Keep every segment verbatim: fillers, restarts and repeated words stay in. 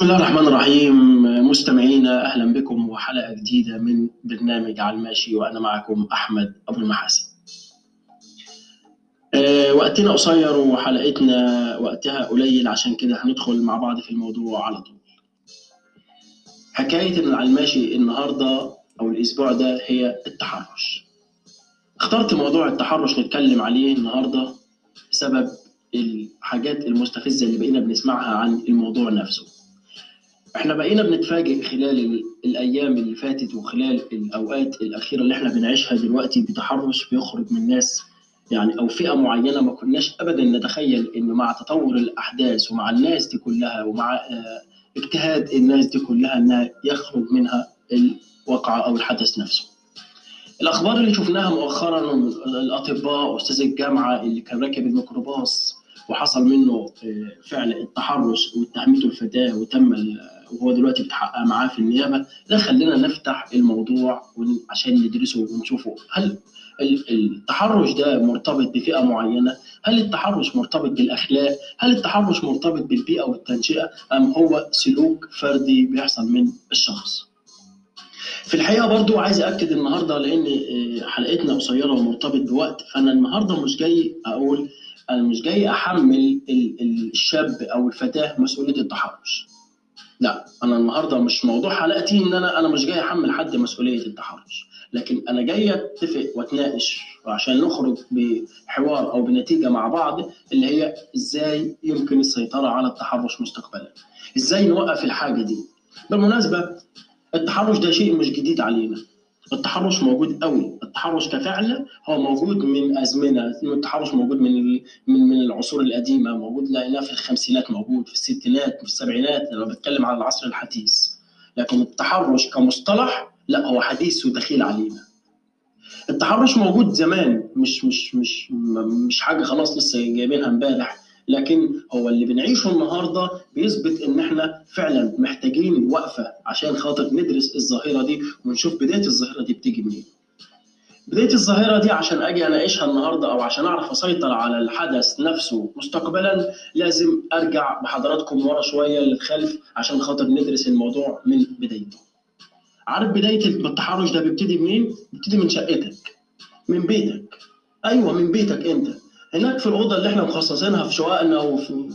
بسم الله الرحمن الرحيم. مستمعينا اهلا بكم وحلقه جديده من برنامج على الماشي، وانا معكم احمد ابو المحاسن. أه وقتنا قصير وحلقتنا وقتها قليل، عشان كده هندخل مع بعض في الموضوع على طول. حكايه من على الماشي النهارده او الاسبوع ده هي التحرش. اخترت موضوع التحرش نتكلم عليه النهارده بسبب الحاجات المستفزه اللي بقينا بنسمعها عن الموضوع نفسه. احنا بقينا بنتفاجئ خلال الايام اللي فاتت وخلال الاوقات الاخيره اللي احنا بنعيشها دلوقتي بتحرش بيخرج من ناس يعني او فئه معينه ما كناش ابدا نتخيل ان مع تطور الاحداث ومع الناس دي كلها ومع اجتهاد الناس دي كلها انها يخرج منها الواقعه او الحدث نفسه. الاخبار اللي شفناها مؤخرا، الاطباء استاذ الجامعه اللي كان راكب الميكروباص وحصل منه فعل التحرش وتهمته الفتاه وتم وهو دلوقتي بيتحقق معاه في النيابه، ده خلينا نفتح الموضوع عشان ندرسه ونشوفه. هل التحرش ده مرتبط بفئه معينه؟ هل التحرش مرتبط بالاخلاق؟ هل التحرش مرتبط بالبيئه والتنشئه؟ ام هو سلوك فردي بيحصل من الشخص؟ في الحقيقه برضو عايز اكد النهارده، لان حلقتنا قصيره ومرتبط بوقت، فانا النهارده مش جاي اقول انا مش جاي احمل الشاب او الفتاه مسؤوليه التحرش. لا، انا النهارده مش موضوع حلقتي ان انا انا مش جاي احمل حد مسؤوليه التحرش، لكن انا جاي اتفق واتناقش عشان نخرج بحوار او بنتيجه مع بعض، اللي هي ازاي يمكن السيطره على التحرش مستقبلا، ازاي نوقف الحاجه دي. بالمناسبه التحرش ده شيء مش جديد علينا، التحرش موجود قوي، التحرش كفعل هو موجود من ازمنه، التحرش موجود من من من العصور القديمه، موجود لقيناه في الخمسينات، موجود في الستينات، في السبعينات، انا بتكلم على العصر الحديث. لكن التحرش كمصطلح لا، هو حديث ودخيل علينا. التحرش موجود زمان، مش مش مش مش حاجه خلاص لسه جايبينها امبارح، لكن هو اللي بنعيشه النهارده بيثبت ان احنا فعلا محتاجين وقفه عشان خاطر ندرس الظاهره دي ونشوف بدايه الظاهره دي بتيجي منين. بدايه الظاهره دي عشان اجي اناقشها النهارده او عشان اعرف اسيطر على الحدث نفسه مستقبلا، لازم ارجع بحضراتكم ورا شويه للخلف عشان خاطر ندرس الموضوع من بدايته. عارف بدايه التحرش ده بيبتدي منين؟ بيبتدي من شقتك، من بيتك. ايوه، من بيتك انت، هناك في الاوضه اللي احنا مخصصينها في شققنا وفي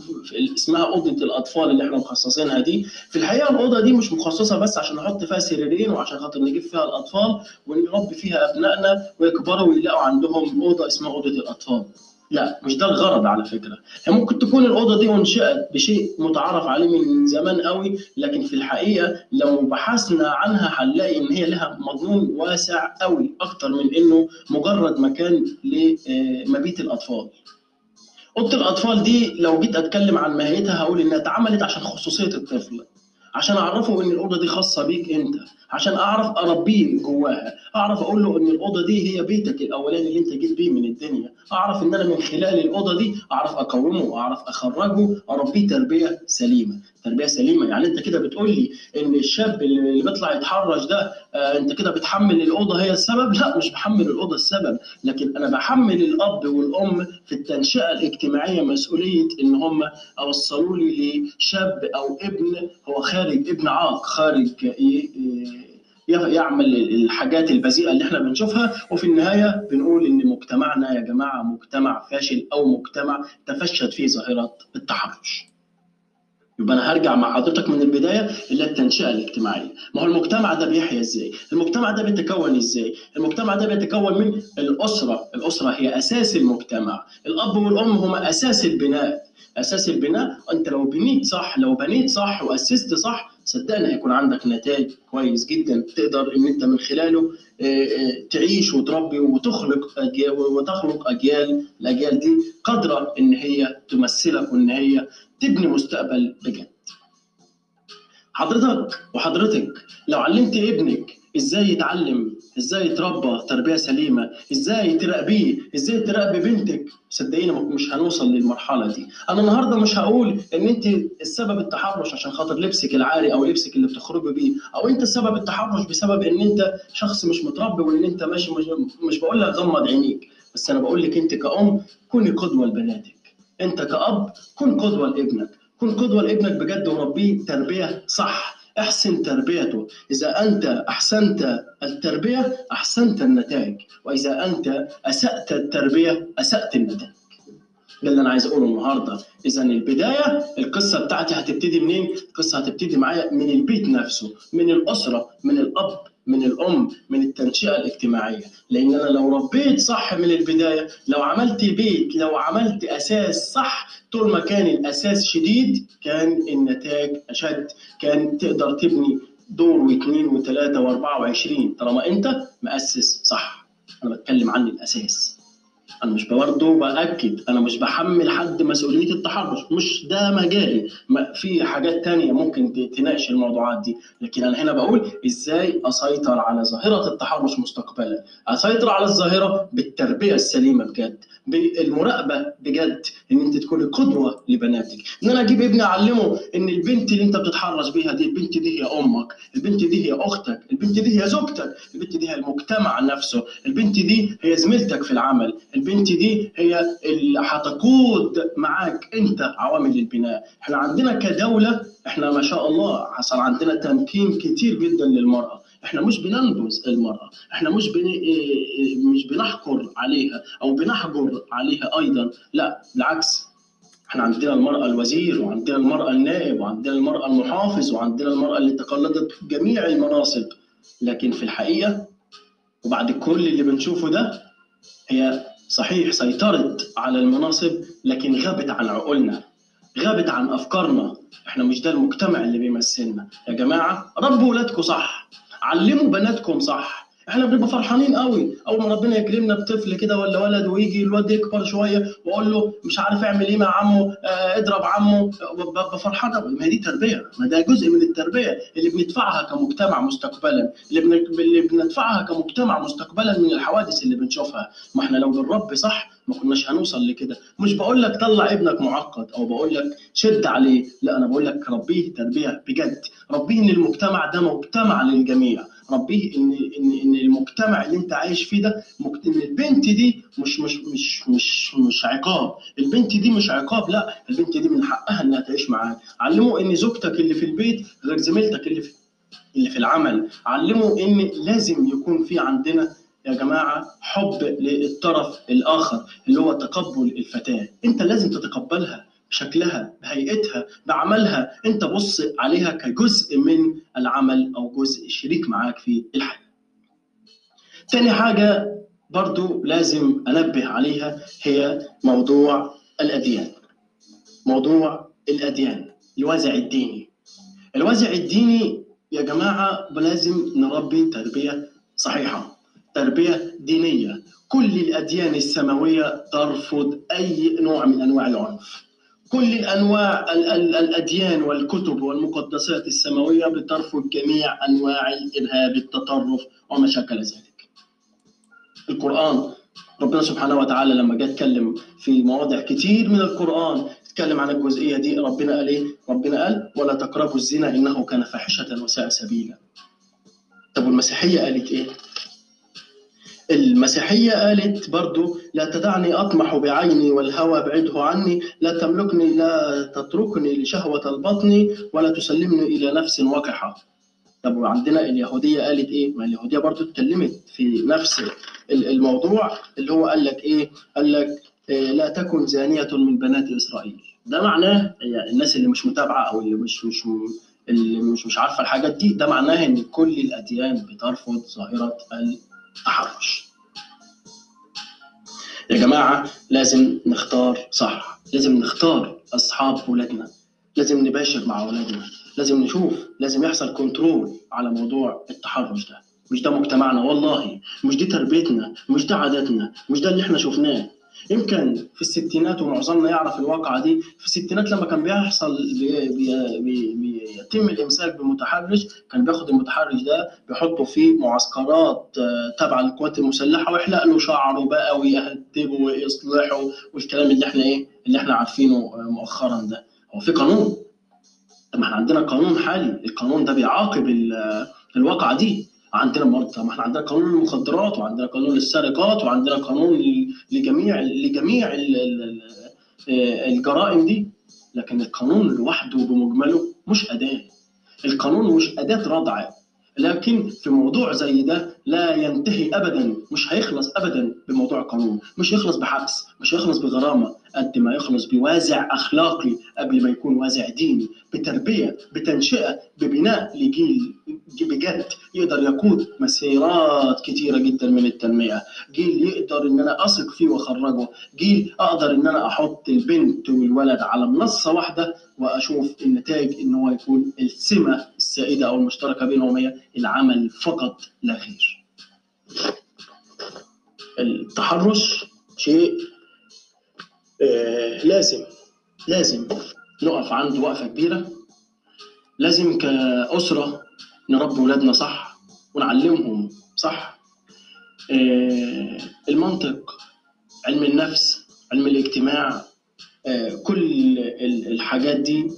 اسمها اوضه الاطفال اللي احنا مخصصينها دي. في الحقيقه الاوضه دي مش مخصصه بس عشان نحط فيها سريرين وعشان خاطر نجيب فيها الاطفال ونربي فيها ابنائنا ويكبروا ويلاقوا عندهم اوضه اسمها اوضه الاطفال. لا، مش ده الغرض على فكره. ممكن تكون الاوضه دي انشئت بشيء متعارف عليه من زمان قوي، لكن في الحقيقه لو بحثنا عنها هنلاقي ان هي لها مضمون واسع قوي اكتر من انه مجرد مكان لمبيت الاطفال. اوضه الاطفال دي لو جيت اتكلم عن ماهيتها هقول انها اتعملت عشان خصوصيه الطفل، عشان اعرفه ان الاوضه دي خاصه بيك انت، عشان اعرف اربيه جواها، اعرف اقول له ان الاوضه دي هي بيتك الاولاني اللي انت جيت بيه من الدنيا، اعرف ان انا من خلال الاوضه دي اعرف اقومه، اعرف اخرجه، اربيه تربيه سليمه. تربيه سليمه يعني انت كده بتقول لي ان الشاب اللي بيطلع يتحرش ده آه انت كده بتحمل الاوضه هي السبب؟ لا، مش بحمل الاوضه السبب، لكن انا بحمل الاب والام في التنشئه الاجتماعيه مسؤوليه ان هم اوصلوا لي لشاب او ابن هو خارج، ابن عاق، خارج يعمل الحاجات البذيئه اللي احنا بنشوفها. وفي النهايه بنقول ان مجتمعنا يا جماعه مجتمع فاشل او مجتمع تفشت فيه ظاهره التحرش. يبقى انا هرجع مع حضرتك من البدايه الى التنشئه الاجتماعيه. ما هو المجتمع ده بيحيا ازاي؟ المجتمع ده بيتكون ازاي؟ المجتمع ده بيتكون من الاسره، الاسره هي اساس المجتمع، الاب والام هما اساس البناء، اساس البناء. انت لو بنيت صح، لو بنيت صح واسست صح، صدقني هيكون عندك نتائج كويس جدا تقدر ان انت من خلاله تعيش وتربي وتخلق اجيال وتخلق اجيال، الاجيال دي قادره ان هي تمثلك وان هي تبني مستقبل بجد. حضرتك وحضرتك لو علمت ابنك ازاي يتعلم، ازاي يتربى تربيه سليمه، ازاي تراقبيه، ازاي تراقبي بنتك، صدقيني مش هنوصل للمرحله دي. انا النهارده مش هقول ان انت السبب التحرش عشان خاطر لبسك العاري او لبسك اللي بتخرجي بيه، او انت السبب التحرش بسبب ان انت شخص مش متربي وان انت ماشي، مش, مش بقول لك غمض عينيك، بس انا بقول لك انت كأم كوني قدوه لبناتك، انت كأب كن قدوه لابنك، كن قدوة لابنك بجد وربيه تربية صح، احسن تربيته. إذا أنت أحسنت التربية أحسنت النتائج، وإذا أنت أسأت التربية أسأت النتائج. ده اللي أنا عايز أقوله النهاردة. إذا البداية القصة بتاعتي هتبتدي منين؟ القصة هتبتدي معايا من البيت نفسه، من الأسرة، من الأب، من الأم، من التنشئة الاجتماعية. لأن أنا لو ربيت صح من البداية، لو عملت بيت، لو عملت أساس صح، طول ما كان الأساس شديد كان النتاج أشد، كان تقدر تبني دور واثنين وثلاثة وأربعة وعشرين طالما أنت مؤسس صح. أنا بتكلم عن الأساس، أنا مش برضه بأكد، أنا مش بحمل حد مسؤولية التحرش، مش ده مجالي، في حاجات تانية ممكن تناقش الموضوعات دي، لكن أنا هنا بقول إزاي أسيطر على ظاهرة التحرش مستقبلا، أسيطر على الظاهرة بالتربية السليمة بجد، بالمراقبة بجد، إن أنت تكوني قدوة لبناتك، إن أنا أجيب ابني أعلمه إن البنت اللي أنت بتتحرش بيها دي، البنت دي هي أمك، البنت دي هي أختك، البنت دي هي زوجتك، البنت دي هي المجتمع نفسه، البنت دي هي زميلتك في العمل، البنت دي هي اللي هتقود معاك انت عوامل البناء. احنا عندنا كدوله، احنا ما شاء الله صار عندنا تمكين كتير جدا للمراه، احنا مش بننبذ المراه، احنا مش بن... مش بنحكر عليها او بنحجر عليها ايضا، لا بالعكس، احنا عندنا المراه الوزير، وعندنا المراه النائب، وعندنا المراه المحافظ، وعندنا المراه اللي تقلدت جميع المناصب، لكن في الحقيقه وبعد كل اللي بنشوفه ده، هي صحيح سيطرت على المناصب لكن غابت عن عقولنا، غابت عن أفكارنا. احنا مش ده المجتمع اللي بيمثلنا. يا جماعة ربوا ولادكم صح، علموا بناتكم صح. احنا بنبقى فرحانين قوي اول ما ربنا يكرمنا بطفل كده ولا ولد، ويجي الواد يكبر شويه واقول له مش عارف اعمل ايه مع عمه، اه اضرب عمه، ببقى فرحان قوي. ما هي دي تربيه، ما ده جزء من التربيه اللي بندفعها كمجتمع مستقبلا، اللي, بن... اللي بندفعها كمجتمع مستقبلا من الحوادث اللي بنشوفها. ما احنا لو بنربي صح ما كناش هنوصل لكده. مش بقول لك طلع ابنك معقد او بقول لك شد عليه، لا انا بقول لك ربيه تربيه بجد، ربيه ان المجتمع ده مجتمع للجميع، ربيه ان ان ان المجتمع اللي انت عايش فيه ده، ان البنت دي مش مش مش مش مش عقاب، البنت دي مش عقاب، لا البنت دي من حقها انها تعيش معاك. علموا ان زوجتك اللي في البيت غير زميلتك اللي في اللي في العمل، علموا ان لازم يكون في عندنا يا جماعه حب للطرف الاخر اللي هو تقبل الفتاه، انت لازم تتقبلها شكلها، بهيئتها، بعملها، انت بص عليها كجزء من العمل او جزء شريك معاك في الحياه. تاني حاجه برضو لازم انبه عليها هي موضوع الاديان. موضوع الاديان، الوازع الديني. الوازع الديني يا جماعه لازم نربي تربيه صحيحه، تربيه دينيه. كل الاديان السماويه ترفض اي نوع من انواع العنف. كل انواع الاديان والكتب والمقدسات السماويه بترفض جميع انواع الارهاب، التطرف وما شابه ذلك. القران ربنا سبحانه وتعالى لما جه اتكلم في مواضع كتير من القران اتكلم عن الجزئيه دي، ربنا قال ايه؟ ربنا قال ولا تقربوا الزنا انه كان فاحشه وساء سبيلا. طب والمسيحيه قالت ايه؟ المسيحية قالت برضو لا تدعني أطمح بعيني والهوى ابعده عني، لا تملكني، لا تتركني لشهوة البطن، ولا تسلمني إلى نفس وقحة. طب وعندنا اليهودية قالت إيه؟ ما اليهودية برضو اتكلمت في نفس الموضوع، اللي هو قال لك إيه؟ قال لك إيه؟ لا تكن زانية من بنات إسرائيل. ده معناه يعني الناس اللي مش متابعة أو اللي مش مش اللي مش مش عارفة الحاجات دي، ده معناه إن كل الأديان بترفض ظاهرة التحرش. يا جماعة لازم نختار صح، لازم نختار أصحاب ولادنا، لازم نباشر مع ولادنا، لازم نشوف، لازم يحصل كنترول على موضوع التحرش ده. مش ده مجتمعنا والله، مش دي تربيتنا، مش ده عاداتنا، مش ده اللي احنا شفناه. يمكن في الستينات، ومعظمنا يعرف الواقعة دي، في الستينات لما كان بيحصل بي بي بي بيتم الإمساك بمتحرش، كان بياخد المتحرش ده بيحطه في معسكرات تبع القوات المسلحة، ويحلق له شعره بقى ويهدبه ويصلحه والكلام اللي احنا ايه اللي احنا عارفينه مؤخرا ده. هو في قانون؟ طب ما احنا عندنا قانون حالي، القانون ده بيعاقب الواقعة دي. عندنا برضه ما احنا عندنا قانون المخدرات، وعندنا قانون السرقات، وعندنا قانون لجميع لجميع الجرائم دي. لكن القانون لوحده بمجمله مش أداة. القانون مش أداة ردع، لكن في موضوع زي ده لا ينتهي أبدا، مش هيخلص أبدا بموضوع قانون، مش هيخلص بحبس، مش هيخلص بغرامة، قد ما يخلص بوازع أخلاقي قبل ما يكون وازع ديني، بتربية، بتنشئة، ببناء لجيل بجد يقدر يقود مسيرات كتيرة جدا من التنمية، جيل يقدر إن أنا أثق فيه وأخرجه، جيل أقدر إن أنا أحط البنت والولد على منصة واحدة وأشوف النتاج إن هو يكون السمة السائدة أو المشتركة بينهم هي العمل فقط لا غير. التحرش شيء آه لازم لازم نقف عنده وقفة كبيرة، لازم كأسرة نربي ولادنا صح ونعلمهم صح. آه المنطق، علم النفس، علم الاجتماع، آه كل الحاجات دي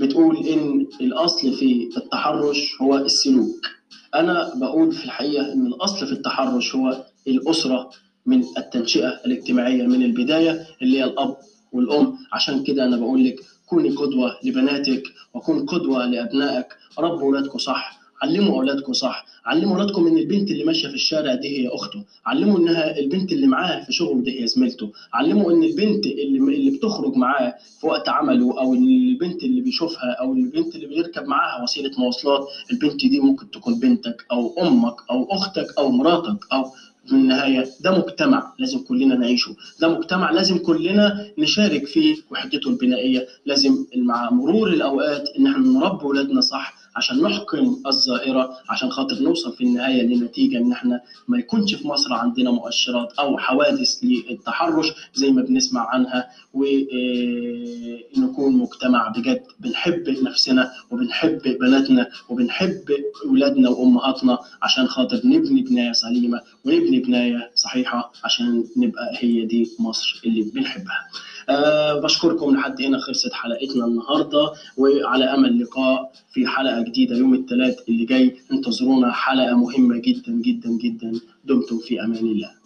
بتقول إن الأصل في التحرش هو السلوك. أنا بقول في الحقيقة إن الأصل في التحرش هو الأسرة من التنشئة الاجتماعية من البداية اللي هي الأب والأم. عشان كده أنا بقول لك كوني قدوة لبناتك وكون قدوة لأبنائك، ربوا أولادكم صح، علموا أولادكم صح، علموا أولادكم إن البنت اللي ماشية في الشارع دي هي أخته، علموا إنها البنت اللي معاه في شغله دي هي زميلته، علموا إن البنت اللي اللي بتخرج معاه في وقت عمله أو البنت اللي بيشوفها أو البنت اللي بيركب معاها وسيلة مواصلات، البنت دي ممكن تكون بنتك أو أمك أو أختك أو مراتك أو في النهاية. ده مجتمع لازم كلنا نعيشه، ده مجتمع لازم كلنا نشارك فيه وحدته البنائية، لازم مع مرور الأوقات إن احنا نربي ولادنا صح عشان نحكم الظاهرة، عشان خاطر نوصل في النهاية لنتيجة إن احنا ما يكونش في مصر عندنا مؤشرات أو حوادث للتحرش زي ما بنسمع عنها، ونكون مجتمع بجد بنحب نفسنا وبنحب بناتنا وبنحب أولادنا وأمهاتنا، عشان خاطر نبني بناية سليمة ونبني بناية صحيحة، عشان نبقى هي دي مصر اللي بنحبها. أه بشكركم لحد هنا، خلصت حلقتنا النهارده، وعلى امل لقاء في حلقه جديده يوم الثلاث اللي جاي. انتظرونا حلقه مهمه جدا جدا جدا. دمتم في امان الله.